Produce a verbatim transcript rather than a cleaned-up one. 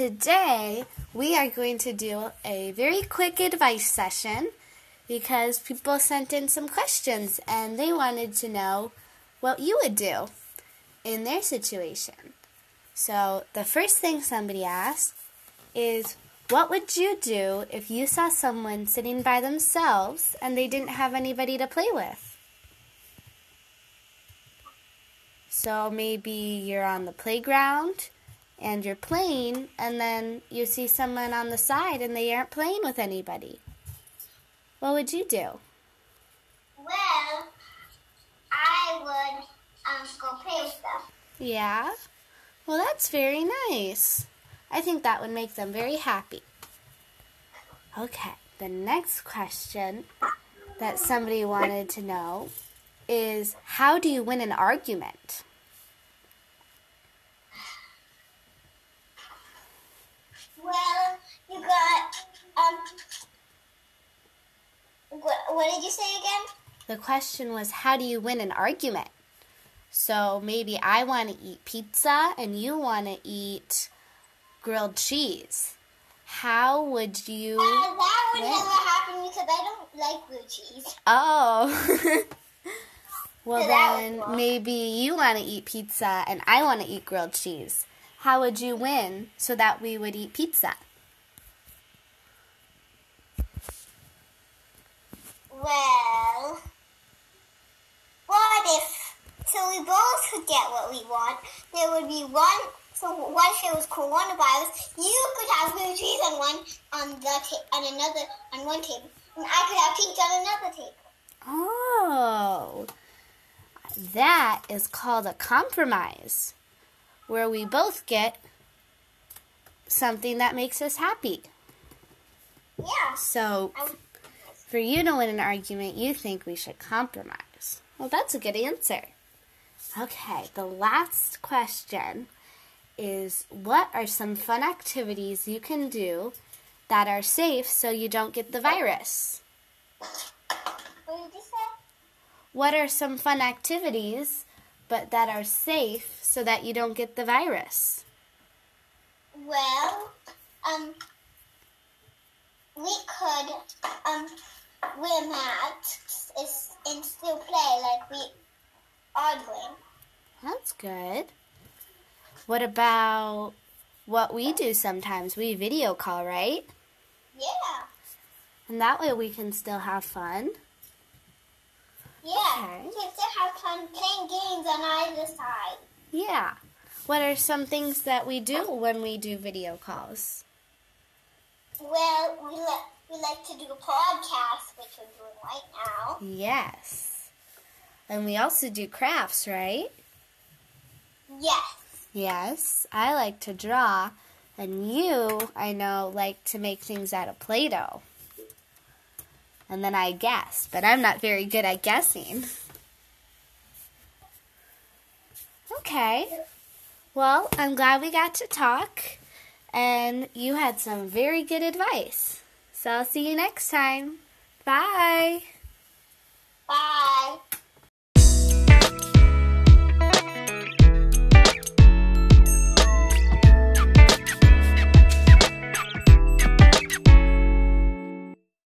Today, we are going to do a very quick advice session because people sent in some questions and they wanted to know what you would do in their situation. So, the first thing somebody asked is, what would you do if you saw someone sitting by themselves and they didn't have anybody to play with? So, maybe you're on the playground and you're playing, and then you see someone on the side and they aren't playing with anybody. What would you do? Well, I would um, go play with them. Yeah? Well, that's very nice. I think that would make them very happy. Okay, the next question that somebody wanted to know is, how do you win an argument? Well, you got, um, wh- what did you say again? The question was, how do you win an argument? So maybe I want to eat pizza and you want to eat grilled cheese. How would you Uh, that would win? Never happen because I don't like grilled cheese. Oh. Well, so then maybe you want to eat pizza and I want to eat grilled cheese. How would you win so that we would eat pizza? Well, what if, so we both could get what we want, there would be one, so what if it was coronavirus, you could have grilled cheese on one, on the ta- on another, on one table, and I could have pizza on another table. Oh, that is called a compromise, where we both get something that makes us happy. Yeah. So, for you to win an argument, you think we should compromise. Well, that's a good answer. Okay, the last question is, what are some fun activities you can do that are safe so you don't get the virus? What did you say? What are some fun activities but that are safe so that you don't get the virus? Well, um, we could um, wear masks and still play like we are doing. That's good. What about what we do sometimes? We video call, right? Yeah. And that way we can still have fun. Yeah, okay. You can still have fun playing games on either side. Yeah. What are some things that we do when we do video calls? Well, we, le- we like to do podcasts, which we're doing right now. Yes. And we also do crafts, right? Yes. Yes. I like to draw, and you, I know, like to make things out of Play-Doh. And then I guess, but I'm not very good at guessing. Okay. Well, I'm glad we got to talk, and you had some very good advice. So I'll see you next time. Bye.